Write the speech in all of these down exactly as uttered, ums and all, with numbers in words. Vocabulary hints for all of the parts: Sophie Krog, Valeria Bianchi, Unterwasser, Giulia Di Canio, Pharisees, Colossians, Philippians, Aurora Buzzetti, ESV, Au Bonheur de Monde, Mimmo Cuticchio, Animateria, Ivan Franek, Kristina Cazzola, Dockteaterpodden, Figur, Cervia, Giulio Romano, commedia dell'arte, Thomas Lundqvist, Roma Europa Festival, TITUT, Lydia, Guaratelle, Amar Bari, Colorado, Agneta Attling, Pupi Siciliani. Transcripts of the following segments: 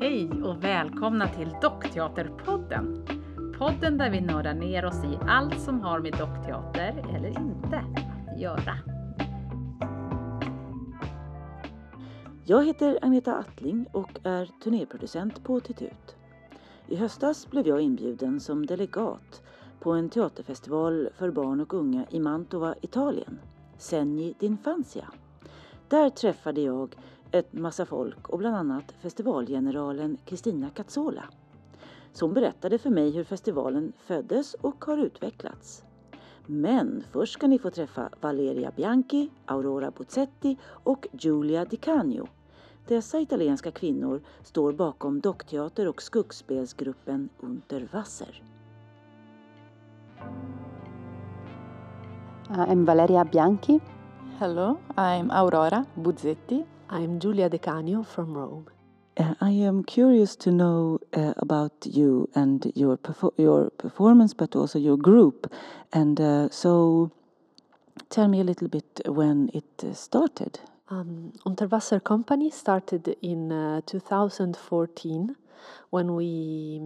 Hej och välkomna till Dockteaterpodden. Podden där vi nördar ner oss i allt som har med dockteater eller inte att göra. Jag heter Agneta Attling och är turnéproducent på T I T U T. I höstas blev jag inbjuden som delegat på en teaterfestival för barn och unga i Mantova, Italien. Segni d'Infanzia. Där träffade jag ett massa folk och bland annat festivalgeneralen Kristina Cazzola, som berättade för mig hur festivalen föddes och har utvecklats. Men först ska ni få träffa Valeria Bianchi, Aurora Buzzetti och Giulia Di Canio. Dessa italienska kvinnor står bakom dockteater- och skuggspelsgruppen Unterwasser. I'm Valeria Bianchi. Hello, I'm Aurora Buzzetti. I'm Giulia Di Canio from Rome. Uh, I am curious to know uh, about you and your perfo- your performance, but also your group. And uh, so, tell me a little bit when it uh, started. Um, Unterwasser Company started in uh, twenty fourteen, when we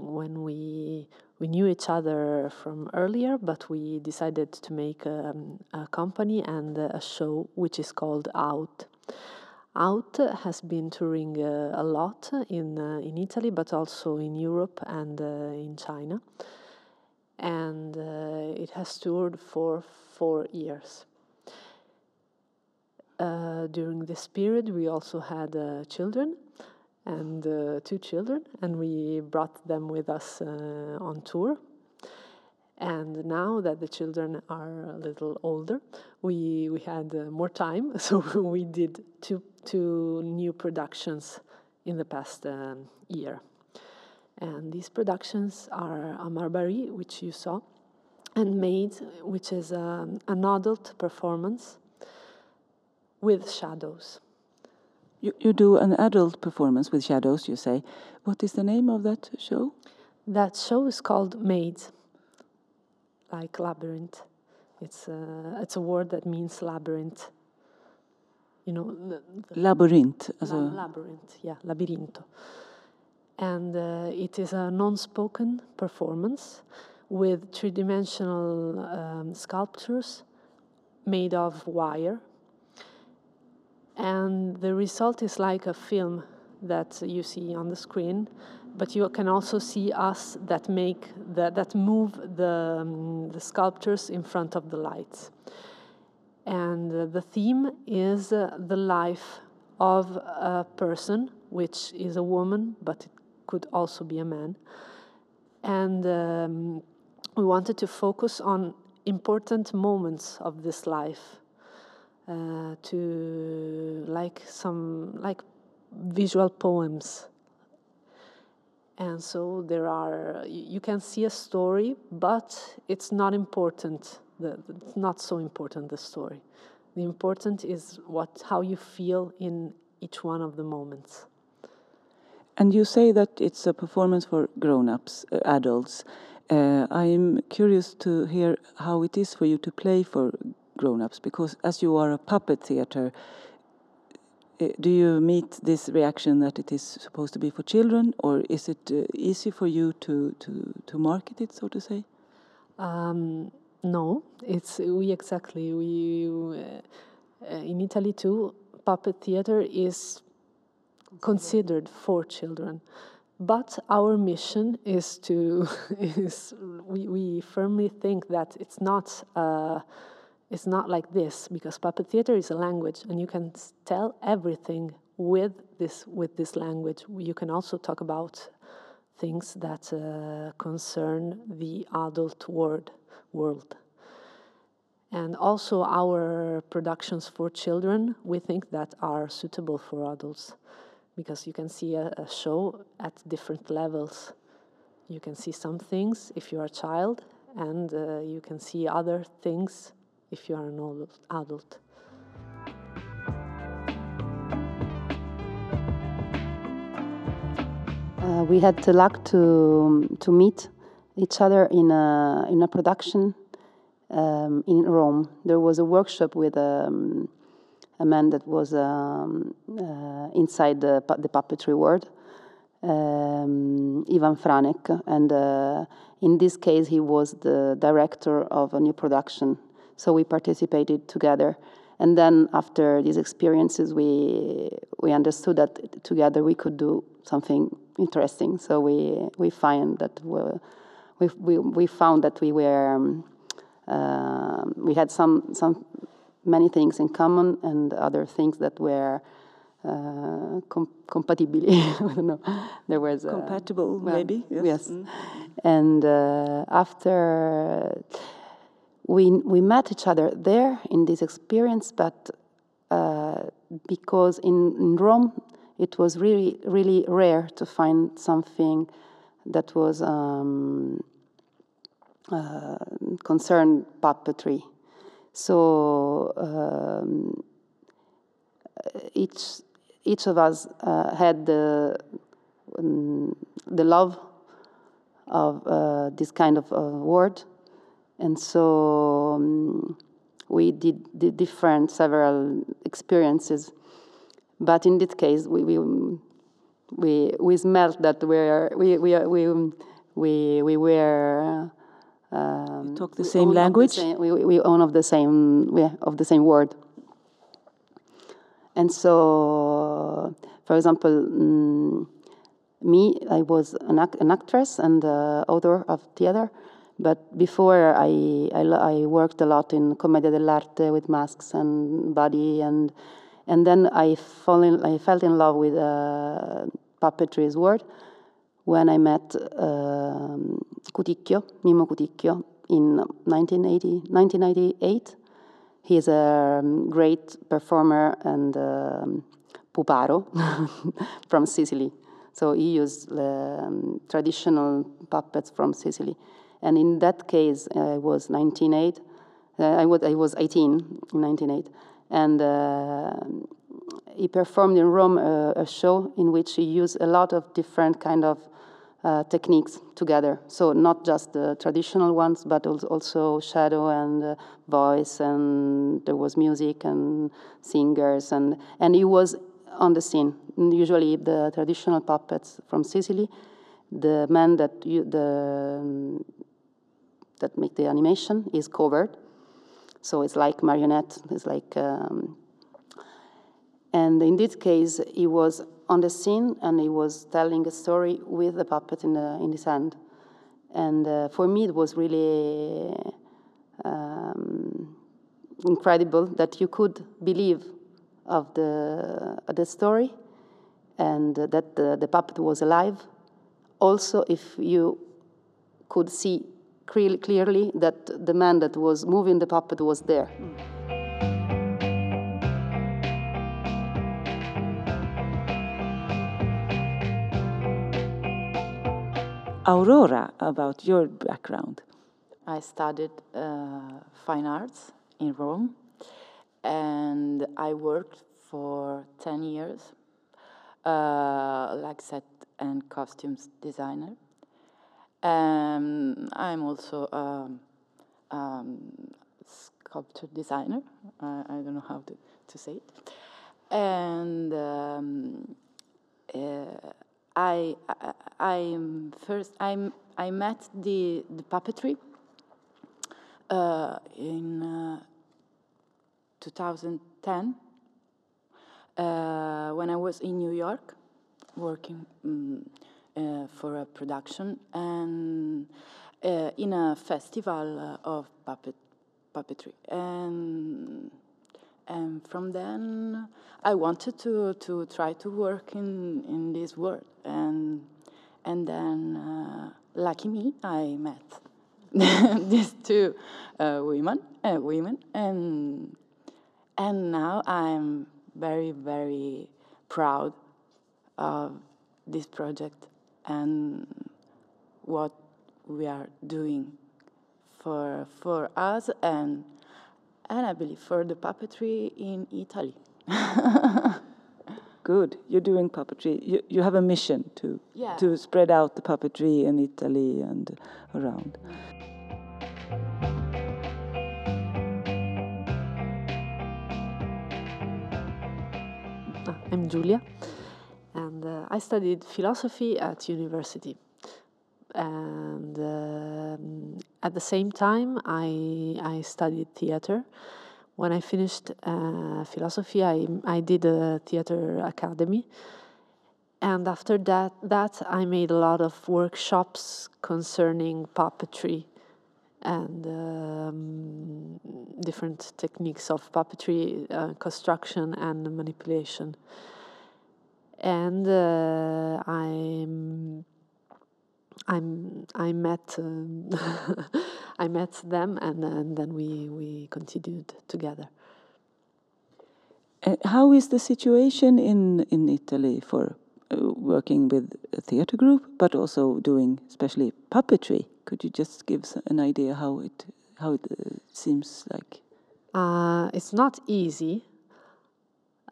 when we. We knew each other from earlier, but we decided to make um, a company and a show which is called Out. Out has been touring uh, a lot in uh, in Italy, but also in Europe and uh, in China. And uh, it has toured for four years. Uh, during this period, we also had uh, children. and uh, two children, and we brought them with us uh, on tour. And now that the children are a little older, we we had uh, more time, so we did two two new productions in the past um, year. And these productions are Amar Bari, which you saw, and Made, which is um, an adult performance with shadows. You, you do an adult performance with shadows, you say. What is the name of that show? That show is called Made, like labyrinth. It's a, it's a word that means labyrinth. You know, the, the labyrinth. As la- a labyrinth, yeah, labirinto. And uh, it is a non-spoken performance with three-dimensional um, sculptures made of wire. And the result is like a film that you see on the screen, but you can also see us that make the, that move the um, the sculptures in front of the lights. And uh, the theme is uh, the life of a person, which is a woman, but it could also be a man. And um, we wanted to focus on important moments of this life. Uh, to like some like visual poems, and so there are you can see a story, but it's not important. The, it's not so important the story. The important is what how you feel in each one of the moments. And you say that it's a performance for grown-ups, uh, adults. Uh, I'm curious to hear how it is for you to play for grown-ups, because as you are a puppet theater, do you meet this reaction that it is supposed to be for children, or is it uh, easy for you to, to, to market it, so to say? Um, no, it's we exactly we uh, in Italy too. Puppet theater is considered for children, but our mission is to is we we firmly think that it's not. Uh, It's not like this, because puppet theater is a language, and you can tell everything with this with this language. You can also talk about things that uh, concern the adult world, world. And also our productions for children, we think that are suitable for adults, because you can see a, a show at different levels. You can see some things if you are a child, and uh, you can see other things if you are an adult. Uh, we had the luck to um, to meet each other in a in a production um, in Rome. There was a workshop with um, a man that was um, uh, inside the, the puppetry world, um, Ivan Franek, and uh, in this case he was the director of a new production. So we participated together, and then after these experiences we we understood that together we could do something interesting. So we we find that we we we found that we were um, uh, we had some some many things in common and other things that were uh, com compatible. I don't know. There was compatible, uh, well, maybe. Yes. yes. Mm. And uh, after we we met each other there in this experience, but uh, because in, in Rome it was really really rare to find something that was um, uh, concerned puppetry. So um, each each of us uh, had the um, the love of uh, this kind of, of word, and so um, we did, did different several experiences. But in this case, we we we, we smelled that we're, we we we we we were. Um, you talk the same language. The same, we we own of the same we of the same word, and so, for example, um, me, I was an, act, an actress and uh, author of theater, but before I, I I worked a lot in commedia dell'arte with masks and body, and and then I fall in, I fell in love with uh, puppetry's word when I met uh, Cuticchio, Mimmo Cuticchio, in nineteen eighty, nineteen ninety-eight. He's a great performer and um, puparo from Sicily. So he used um, traditional puppets from Sicily. And in that case, I was nineteen eight. Uh, I, was, I was eighteen in nineteen oh eight. And uh, he performed in Rome uh, a show in which he used a lot of different kind of Uh, techniques together, so not just the traditional ones, but also shadow and uh, voice, and there was music and singers, and and he was on the scene. And usually, the traditional puppets from Sicily, the man that you, the um, that make the animation is covered, so it's like marionette. It's like, um, and in this case, he was on the scene, and he was telling a story with the puppet in the, in his hand, and uh, for me it was really um, incredible that you could believe of the uh, the story, and uh, that the, the puppet was alive. Also, if you could see cre clearly that the man that was moving the puppet was there. Mm. Aurora, about your background. I studied uh, fine arts in Rome, and I worked for ten years, uh, like set and costumes designer. Um, I'm also a um, um, sculpture designer, uh, I don't know how to, to say it. And um, uh, I, I, I first I I met the the puppetry uh, in uh, two thousand ten uh, when I was in New York working um, uh, for a production, and uh, in a festival of puppet puppetry, and and from then I wanted to to try to work in in this world. And and then, uh, lucky me, I met these two uh, women, uh, women, and and now I'm very very proud of this project and what we are doing for for us, and and I believe for the puppetry in Italy. Good, you're doing puppetry. You, you have a mission to, yeah. to spread out the puppetry in Italy and around. I'm Giulia, And uh, I studied philosophy at university. And uh, at the same time, I I studied theater. When I finished uh, philosophy, I I did a theater academy. And after that, that I made a lot of workshops concerning puppetry and um, different techniques of puppetry, uh, construction and manipulation. And uh, I I'm I met um, I met them, and, and then we we continued together. Uh, how is the situation in in Italy for uh, working with a theater group, but also doing especially puppetry? Could you just give an idea how it how it uh, seems like? Uh, it's not easy.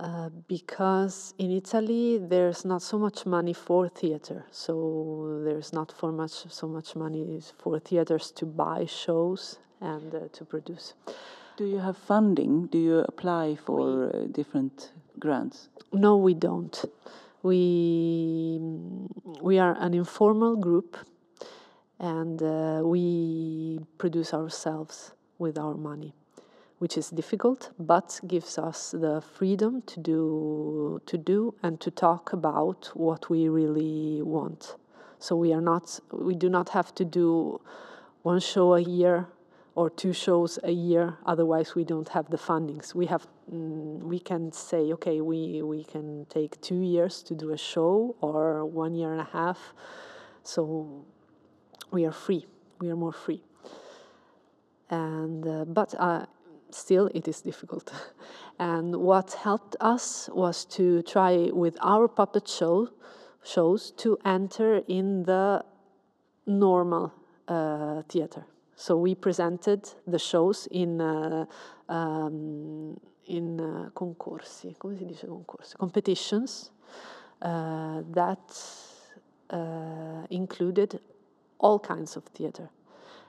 Uh, because in Italy there's not so much money for theater, so there's not for much so much money for theaters to buy shows and uh, to produce. Do you have funding? Do you apply for uh, different grants? No, we don't. We we are an informal group, and uh, we produce ourselves with our money, which is difficult, but gives us the freedom to do to do and to talk about what we really want. So we are not we do not have to do one show a year or two shows a year, otherwise we don't have the fundings. We have mm, we can say, okay, we we can take two years to do a show or one year and a half. So we are free. We are more free. And uh, but uh, still, it is difficult. And what helped us was to try with our puppet show, shows to enter in the normal uh, theater. So we presented the shows in uh, um, in uh, concorsi, come si dice concorsi? Competitions uh, that uh, included all kinds of theater.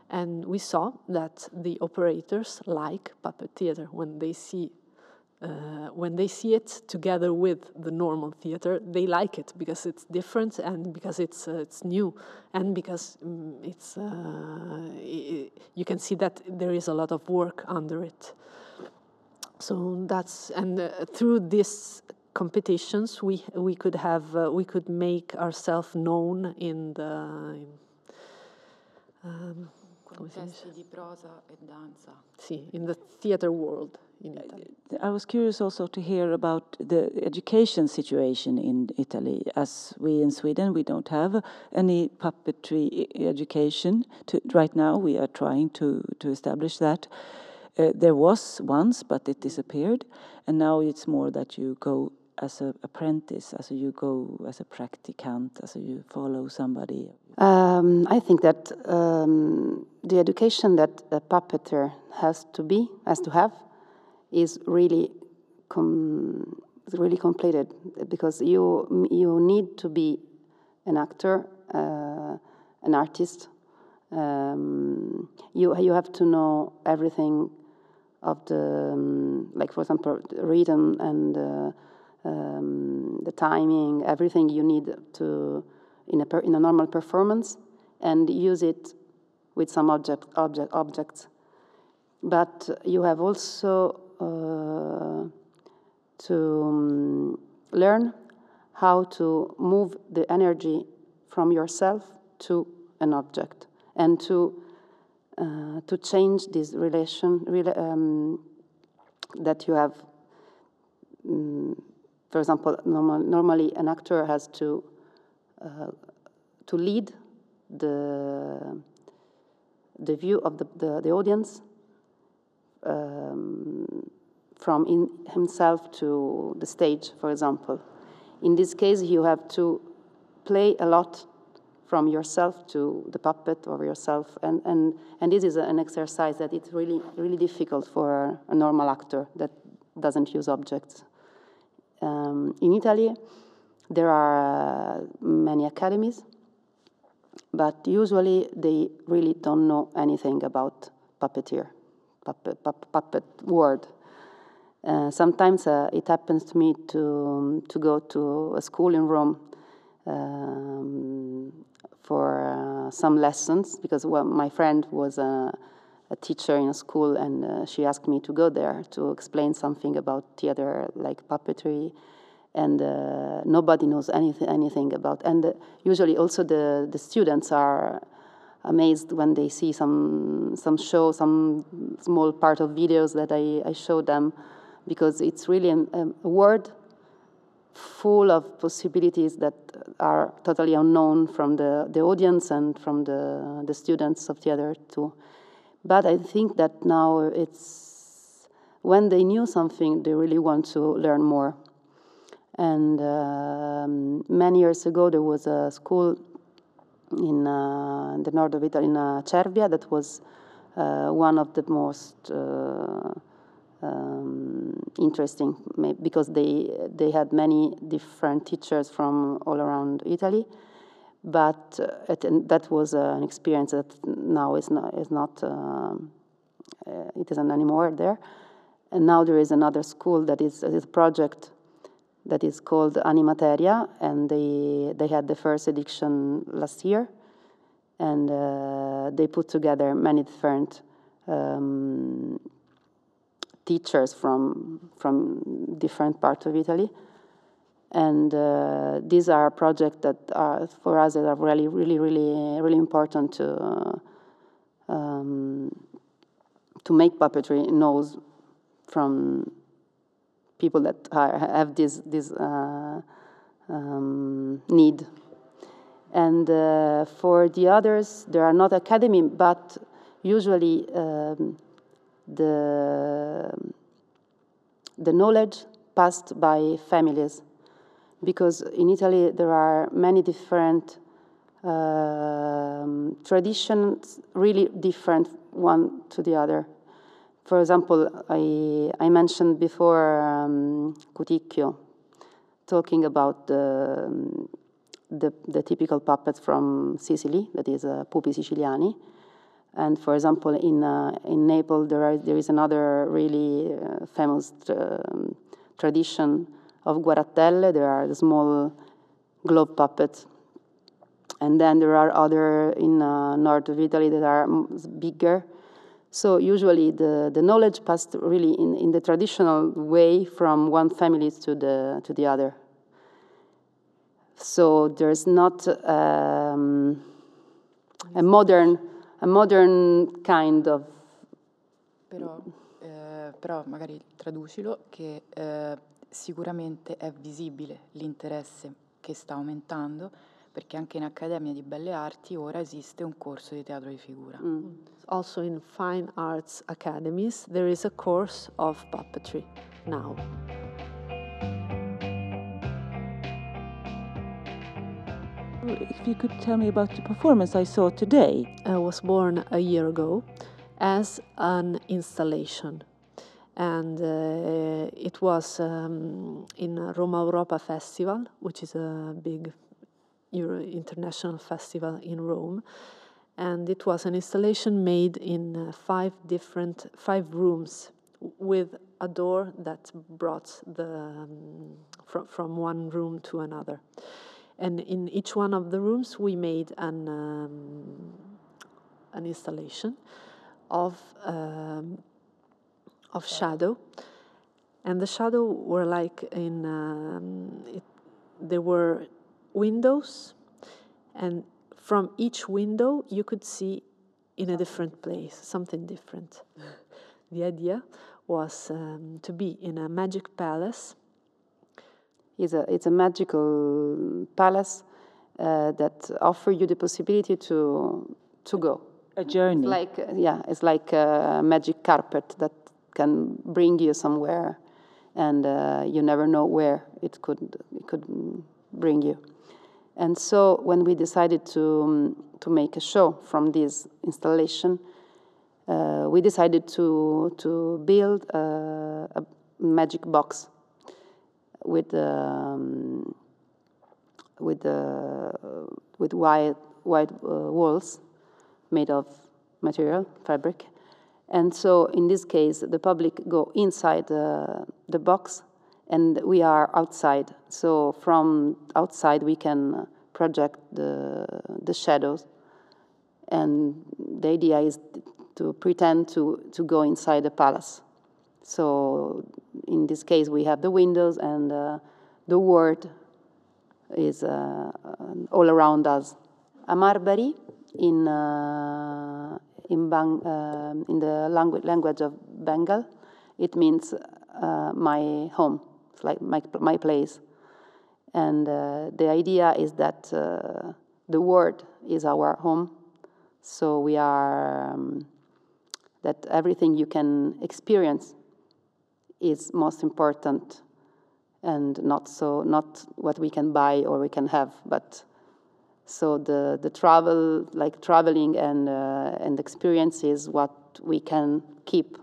And we saw that the operators like puppet theater. When they see uh, when they see it together with the normal theater, they like it because it's different and because it's uh, it's new, and because um, it's uh, it, you can see that there is a lot of work under it. So that's and uh, through these competitions, we we could have uh, we could make ourselves known in the. Um, Contesti di prosa e danza. See, in the theater world in Italy. I was curious also to hear about the education situation in Italy, as we in Sweden we don't have any puppetry education. To, right now we are trying to, to establish that. Uh, there was once, but it disappeared, and now it's more that you go as an apprentice, as a, you go as a practicant, as a, you follow somebody. Um, I think that um, the education that a puppeteer has to be, has to have, is really, com really completed, because you you need to be an actor, uh, an artist. Um, you you have to know everything of the, um, like for example, rhythm and. Uh, Um, the timing, everything you need to in a per, in a normal performance, and use it with some object object objects. But you have also uh, to um, learn how to move the energy from yourself to an object, and to uh, to change this relation um, that you have. Um, For example, normal, normally an actor has to uh, to lead the the view of the the, the audience um, from in himself to the stage, for example. In this case, you have to play a lot from yourself to the puppet or yourself, and and and this is an exercise that it's really really difficult for a normal actor that doesn't use objects. Um, in Italy, there are uh, many academies, but usually they really don't know anything about puppeteer, puppet, puppet, puppet world. Uh, sometimes uh, it happens to me to um, to go to a school in Rome um, for uh, some lessons because well, my friend was a, a teacher in a school and uh, she asked me to go there to explain something about theater, like puppetry, and uh, nobody knows anything anything about. And uh, usually also the, the students are amazed when they see some some show, some small part of videos that I, I show them. Because it's really an, um, a world full of possibilities that are totally unknown from the, the audience and from the, the students of theater too. But I think that now it's, when they knew something, they really want to learn more. And um, many years ago, there was a school in uh, the north of Italy, in uh, Cervia, that was uh, one of the most uh, Um, interesting, because they they had many different teachers from all around Italy, but uh, it, and that was uh, an experience that now is not is not uh, uh, it isn't anymore there. And now there is another school that is, is a project that is called Animateria, and they they had the first edition last year, and uh, they put together many different Um, teachers from from different parts of Italy, and uh, these are projects that are for us that are really really really really important to uh, um, to make puppetry knows from people that are, have this this uh, um, need. And uh, for the others, there are not academy, but usually. Um, the the knowledge passed by families, because in Italy there are many different uh, traditions, really different one to the other. For example, I, I mentioned before um, Cuticchio, talking about the, the, the typical puppet from Sicily, that is uh, Pupi Siciliani. And for example, in uh, in Naples, there are, there is another really uh, famous uh, tradition of Guaratelle. There are the small glove puppets, and then there are other in uh, north of Italy that are bigger. So usually, the, the knowledge passed really in, in the traditional way from one family to the to the other. So there is not um, a modern. A modern kind of... Però, eh, però magari traducilo, che eh, sicuramente è visibile l'interesse che sta aumentando, perché anche in Accademia di Belle Arti ora esiste un corso di teatro di figura. Mm. Also in fine arts academies there is a course of puppetry now. If you could tell me about the performance I saw today. I was born a year ago as an installation, and uh, it was um, in Roma Europa Festival, which is a big Euro international festival in Rome, and it was an installation made in five different five rooms with a door that brought the um, fr from one room to another. And in each one of the rooms, we made an um, an installation of um, of shadow, and the shadow were like in um, it, there were windows, and from each window you could see in a different place something different. The idea was um, to be in a magic palace. It's a, it's a magical palace uh, that offers you the possibility to to go. A journey. It's like, yeah, it's like a magic carpet that can bring you somewhere, and uh, you never know where it could it could bring you. And so when we decided to to make a show from this installation, uh, we decided to to build a, a magic box. With um, with uh, with white white uh, walls made of material fabric, And so in this case, the public go inside uh, the box and we are outside. So from outside, we can project the, the shadows. And the idea is to pretend to, to go inside the palace. So in this case, we have the windows and uh, the world is uh, all around us. Amar Bari in uh, in, Bang, uh, in the langu- language of Bengal, it means uh, my home, it's like my, my place. And uh, the idea is that uh, the world is our home. So we are, um, that everything you can experience is most important and not so not what we can buy or we can have, but so the the travel like traveling and uh, and experience is what we can keep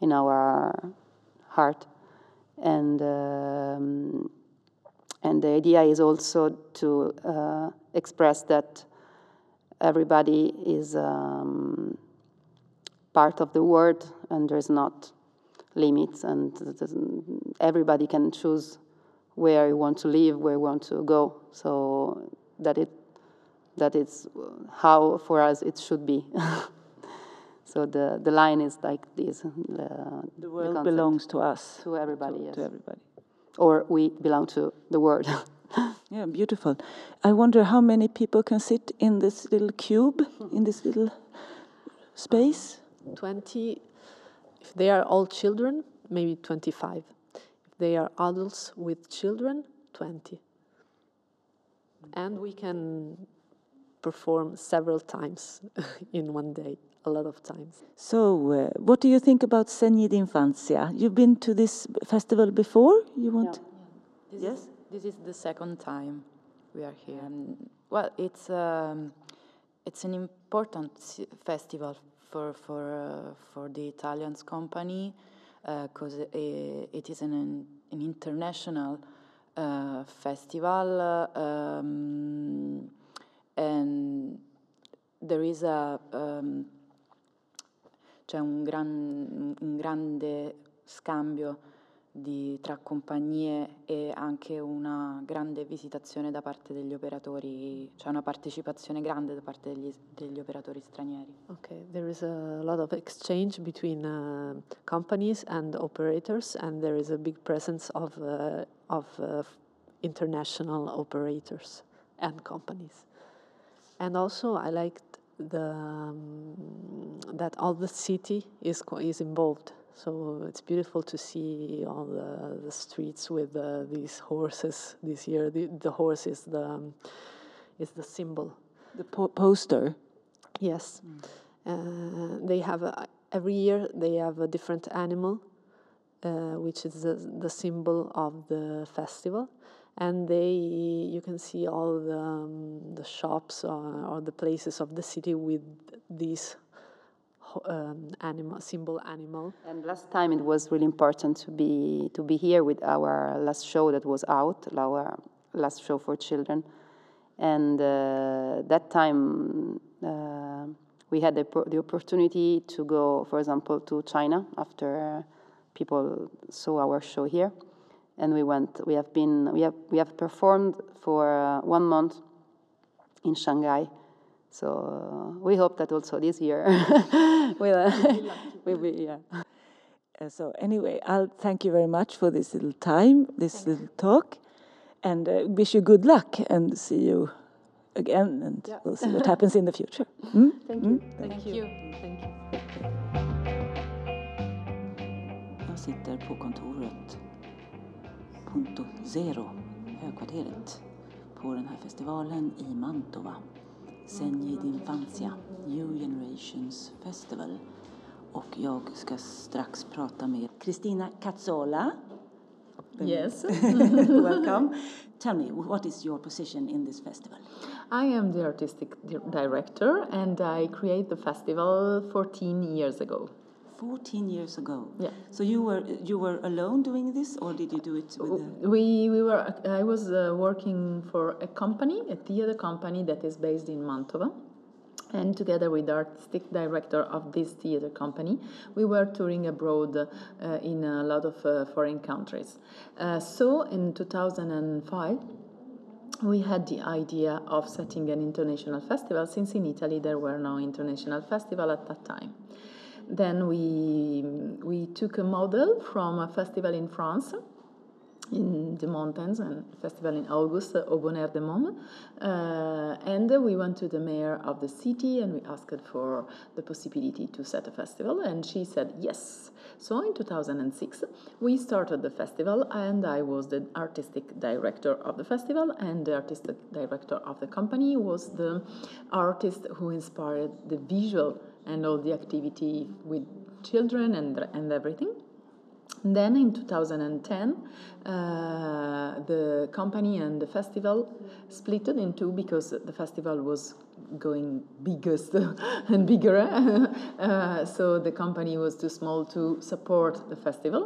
in our heart, and um, and the idea is also to uh, express that everybody is um, part of the world and there's not limits, and everybody can choose where you want to live, where you want to go. So that it that it's how for us it should be. So the the line is like this: the, the world the belongs to us, to everybody, to, yes. to everybody, or we belong to the world. Yeah, beautiful. I wonder how many people can sit in this little cube, in this little space. Twenty. If they are all children, maybe twenty-five. If they are adults with children, twenty. And we can perform several times in one day, a lot of times. So, uh, what do you think about Segni d'Infanzia? You've been to this festival before? You want? Yeah. Yeah. This yes. Is, this is the second time we are here. And, well, it's um, it's an important festival. For for uh, for the Italians company, because uh, it is an an international uh, festival, uh, um, and there is a um, c'è un gran un grande scambio di tra compagnie e anche una grande visitazione da parte degli operatori, c'è una partecipazione grande da parte degli, degli operatori stranieri. Okay, there is a lot of exchange between uh, companies and operators, and there is a big presence of uh, of uh, international operators and companies. And also I liked the um, that all the city is is involved. So it's beautiful to see all the, the streets with uh, these horses this year. The, the horse is the um, is the symbol. The po- poster. Yes, mm. uh, they have a, every year they have a different animal, uh, which is the, the symbol of the festival, and they you can see all the um, the shops or, or the places of the city with these. Um, animal, symbol animal. And last time it was really important to be to be here with our last show that was out, our last show for children, and uh, that time uh, we had the, the opportunity to go, for example, to China after people saw our show here, and we went. We have been we have we have performed for uh, one month in Shanghai. So uh, we hope that also this year we'll, uh, we'll be, yeah. Uh, so anyway, I'll thank you very much for this little time, this thank little you. talk, and uh, wish you good luck and see you again, and yeah. we'll see what happens in the future. Mm? Thank, mm? You. Thank, thank you. you. Thank you. Jag sitter på kontoret Punto Zero, högkvarteret, på den här festivalen i Mantova. Segni d'Infanzia, New Generations Festival. Och jag ska strax prata med Kristina Cazzola. Yes. Welcome. Tell me, what is your position in this festival? I am the artistic director and I created the festival fourteen years ago. fourteen years ago. Yeah. So you were you were alone doing this, or did you do it with a... We we were I was uh, working for a company, a theater company that is based in Mantova, And together with the artistic director of this theatre company, we were touring abroad uh, in a lot of uh, foreign countries. Uh, so in two thousand five, we had the idea of setting an international festival, since in Italy there were no international festivals at that time. Then we, we took a model from a festival in France, in the mountains, and festival in August, Au Bonheur de Monde, uh, and we went to the mayor of the city and we asked for the possibility to set a festival, and she said yes. So in two thousand six we started the festival, and I was the artistic director of the festival, and the artistic director of the company was the artist who inspired the visual and all the activity with children and, and everything. Then in two thousand ten, uh, the company and the festival split it in two, because the festival was going biggest and bigger. uh, so the company was too small to support the festival.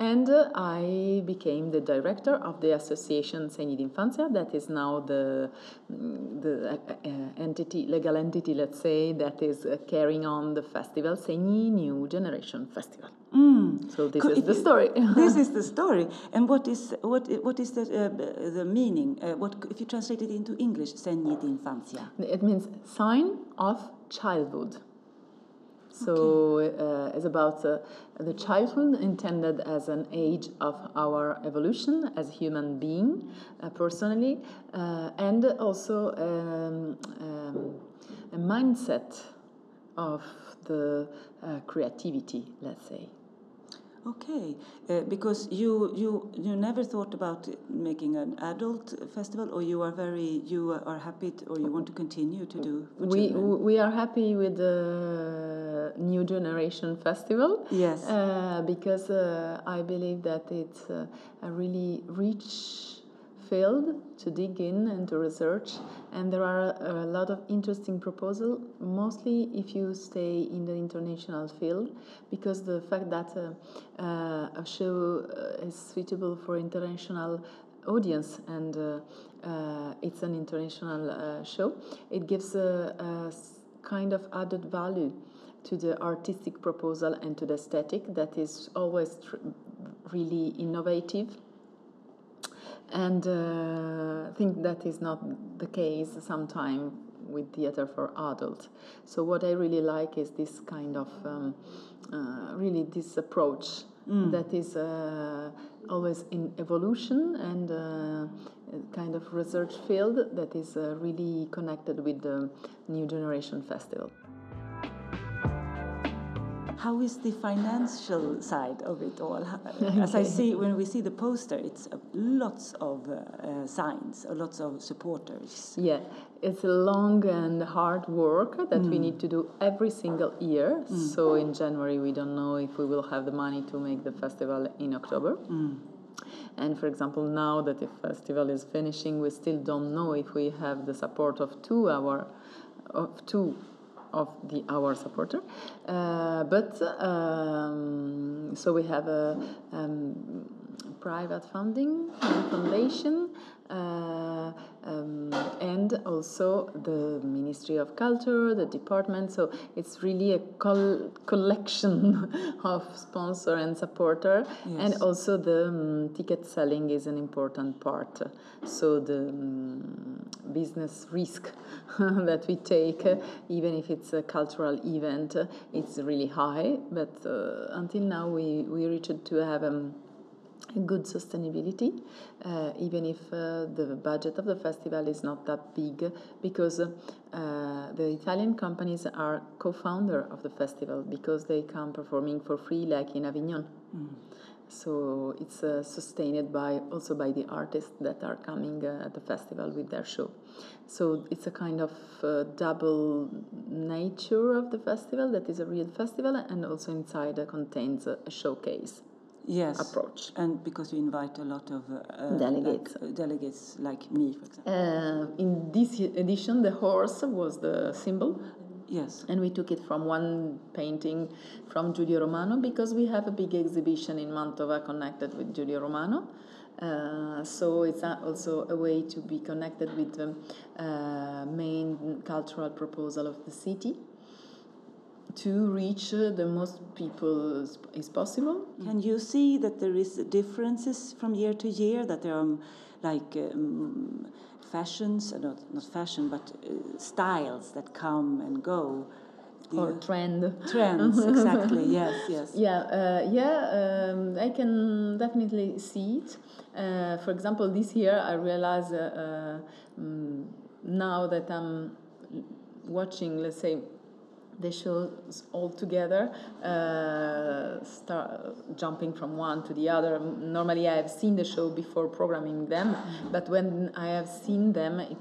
And uh, I became the director of the association Segni d'Infanzia, that is now the, the uh, entity, legal entity, let's say, that is uh, carrying on the festival, Segni New Generation Festival. Mm. So this Co- is the story. This is the story. And what is what what is the uh, the meaning? Uh, what if you translate it into English? Segni d'Infanzia. It means sign of childhood. So uh, it's about uh, the childhood intended as an age of our evolution as human being, uh, personally, uh, and also um, um, a mindset of the uh, creativity, let's say. Okay, uh, because you, you you never thought about making an adult festival, or you are very you are happy to, or you want to continue to do. For we children? We are happy with the New Generation Festival. Yes, uh, because uh, I believe that it's uh, a really rich field to dig in and to research, and there are a lot of interesting proposals, mostly if you stay in the international field, because the fact that uh, uh, a show is suitable for international audience, and uh, uh, it's an international uh, show, it gives a, a kind of added value to the artistic proposal and to the aesthetic that is always tr- really innovative. And uh, I think that is not the case sometimes with theatre for adults. So what I really like is this kind of, um, uh, really this approach mm. that is uh, always in evolution, and uh, kind of research field that is uh, really connected with the New Generation Festival. How is the financial side of it all? Okay. As I see, when we see the poster, it's lots of uh, signs, lots of supporters. Yeah, it's a long and hard work that mm. we need to do every single year. Mm. So in January, we don't know if we will have the money to make the festival in October. Mm. And for example, now that the festival is finishing, we still don't know if we have the support of two hour, of two of the our supporter, uh, but um, so we have a um, private funding foundation, uh, um, and also the Ministry of Culture, the department. So it's really a col- collection of sponsor and supporter, yes. And also the um, ticket selling is an important part. So the um, business risk that we take, uh, even if it's a cultural event, uh, it's really high. But uh, until now, we we reached to have um. good sustainability, uh, even if uh, the budget of the festival is not that big, because uh, the Italian companies are co-founder of the festival, because they come performing for free, like in Avignon. Mm. So it's uh, sustained by also by the artists that are coming uh, at the festival with their show. So it's a kind of uh, double nature of the festival, that is a real festival, and also inside uh, contains a showcase. Yes, approach. And because you invite a lot of uh, delegates. Like, uh, delegates like me, for example. Uh, in this edition, the horse was the symbol. Yes. And we took it from one painting from Giulio Romano, because we have a big exhibition in Mantova connected with Giulio Romano. Uh, so it's also a way to be connected with the uh, main cultural proposal of the city to reach uh, the most people as, as possible. Can you see that there is differences from year to year, that there are um, like um, fashions, uh, not, not fashion, but uh, styles that come and go? Do or you? trend trends exactly yes yes yeah uh, yeah um, I can definitely see it. Uh, for example, this year I realize uh, uh, um, now that I'm watching, let's say, the shows all together, uh, start jumping from one to the other. Normally I have seen the show before programming them, but when I have seen them, it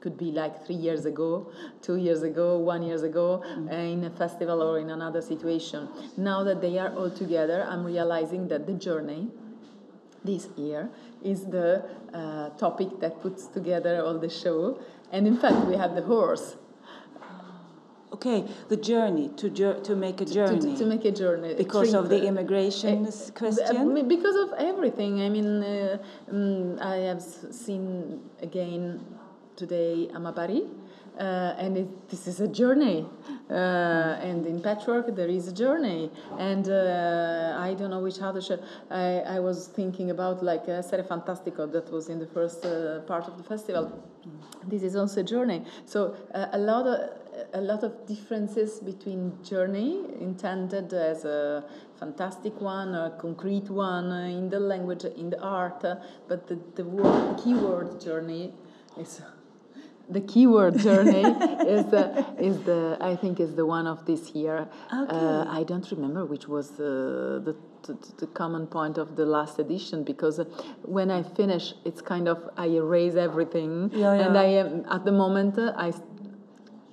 could be like three years ago, two years ago, one year ago, mm-hmm. uh, in a festival or in another situation. Now that they are all together, I'm realizing that the journey this year is the uh, topic that puts together all the show. And in fact, we have the horse. Okay, the journey, to ju- to make a journey. To, to, to make a journey. Because of the immigration uh, question? Because of everything. I mean, uh, um, I have seen again today Amar Bari, uh, and it, this is a journey. Uh, and in patchwork there is a journey. And uh, I don't know which other show. I, I was thinking about like uh, Essere Fantastico, that was in the first uh, part of the festival. This is also a journey. So uh, a lot of... a lot of differences between journey, intended as a fantastic one, a concrete one, in the language, in the art, but the, the word, keyword journey is the keyword journey is the, is the I think is the one of this year. Okay. Uh, I don't remember which was uh, the the the common point of the last edition, because when I finish, it's kind of I erase everything, yeah, yeah. and I am at the moment uh, I.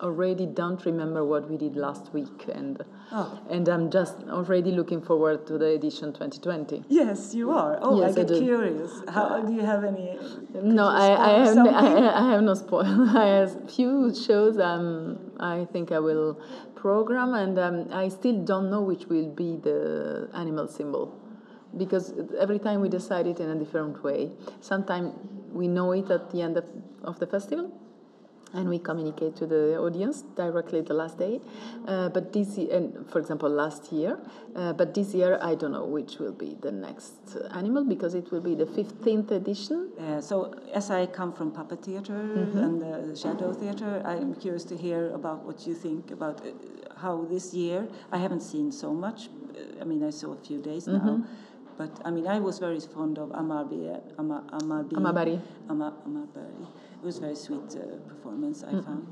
already don't remember what we did last week, and oh. and I'm just already looking forward to the edition twenty twenty. Yes, you are. Oh, yes, I get I curious. How do you have any? No, I I have no, I, I have no spoil. I have few shows. Um, I think I will program, and um, I still don't know which will be the animal symbol, because every time we decide it in a different way. Sometimes we know it at the end of, of the festival. And we communicate to the audience directly the last day. Uh, but this, and for example, last year. Uh, but this year, I don't know which will be the next animal, because it will be the fifteenth edition. Uh, so, as I come from puppet theater mm-hmm. and uh, shadow theater, I am curious to hear about what you think about uh, how this year. I haven't seen so much. Uh, I mean, I saw a few days mm-hmm. now. But I mean, I was very fond of Amar Bari. Amar, Amar, Amar Bari. Amar, Amar Bari. It was a very sweet uh, performance, I mm-hmm. found.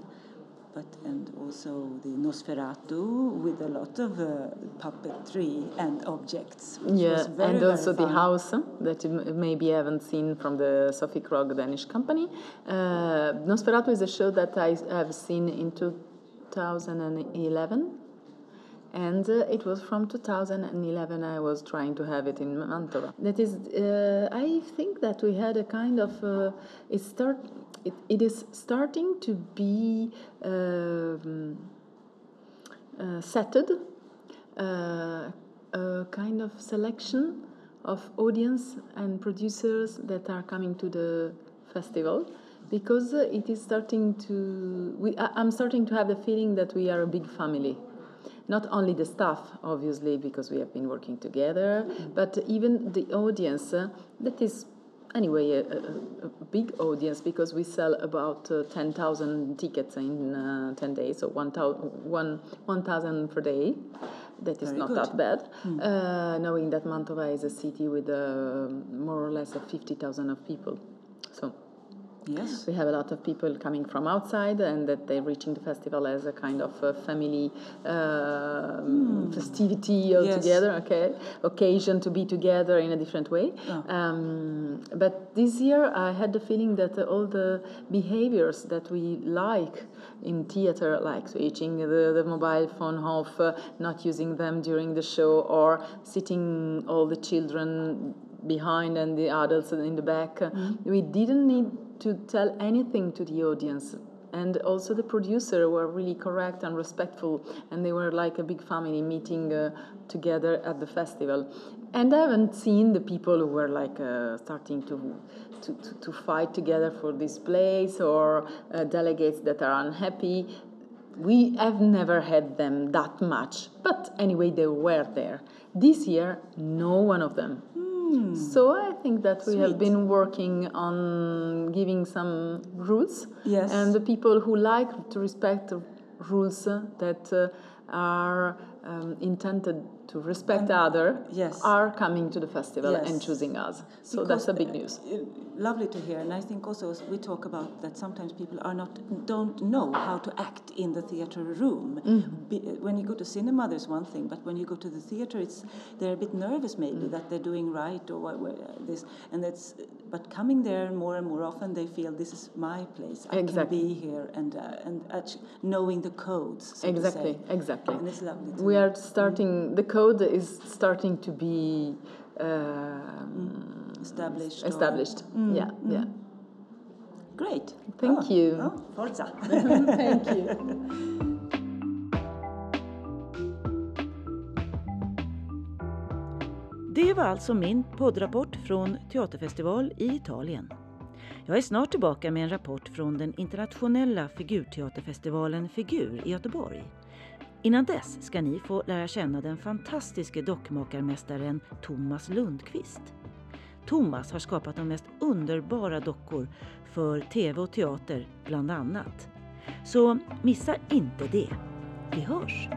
But and also the Nosferatu, with a lot of uh, puppetry and objects. Which yeah, was very, and also very the house that you maybe haven't seen from the Sophie Krog Danish company. Uh, Nosferatu is a show that I have seen in two thousand eleven. And uh, it was from two thousand eleven. I was trying to have it in Mantova. That is, uh, I think that we had a kind of uh, it start. It, it is starting to be uh, uh, settled, uh, a kind of selection of audience and producers that are coming to the festival, because it is starting to. We, I'm starting to have the feeling that we are a big family. Not only the staff, obviously, because we have been working together, but even the audience, uh, that is, anyway, a, a, a big audience, because we sell about uh, ten thousand tickets in uh, ten days, so one thousand per day. That is Very not good. that bad, mm. uh, knowing that Mantova is a city with uh, more or less fifty thousand of people. So. Yes, we have a lot of people coming from outside, and that they're reaching the festival as a kind of a family uh, mm. festivity altogether. Yes. Okay, occasion to be together in a different way. Yeah. Um, but this year, I had the feeling that all the behaviors that we like in theater, like switching the, the mobile phone off, uh, not using them during the show, or sitting all the children behind and the adults in the back, mm-hmm. we didn't need to tell anything to the audience. And also the producer were really correct and respectful, and they were like a big family meeting uh, together at the festival. And I haven't seen the people who were like uh, starting to, to, to, to fight together for this place, or uh, delegates that are unhappy. We have never had them that much. But anyway, they were there. This year, no one of them. Mm. So I think that we Sweet. have been working on giving some rules. Yes. And the people who like to respect rules that uh, are um, intended to respect and, other yes. are coming to the festival yes. and choosing us. So because that's a big news. Uh, lovely to hear. And I think also we talk about that sometimes people are not don't know how to act in the theater room. Mm-hmm. Be, when you go to cinema, there's one thing, but when you go to the theater, it's they're a bit nervous maybe mm-hmm. that they're doing right or what, what, this. And that's but coming there more and more often, they feel this is my place. I exactly. can be here and uh, and actually knowing the codes. So exactly. To say. Exactly. And it's lovely. To we know. are starting the. Code is starting to be um, established. Established, mm. yeah, mm. yeah. Great. Thank oh. you. Oh, forza. Thank you. Det var alltså min poddrapport från teaterfestival i Italien. Jag är snart tillbaka med en rapport från den internationella figurteaterfestivalen Figur i Göteborg. Innan dess ska ni få lära känna den fantastiske dockmakarmästaren Thomas Lundqvist. Thomas har skapat de mest underbara dockor för tv och teater bland annat. Så missa inte det. Vi hörs!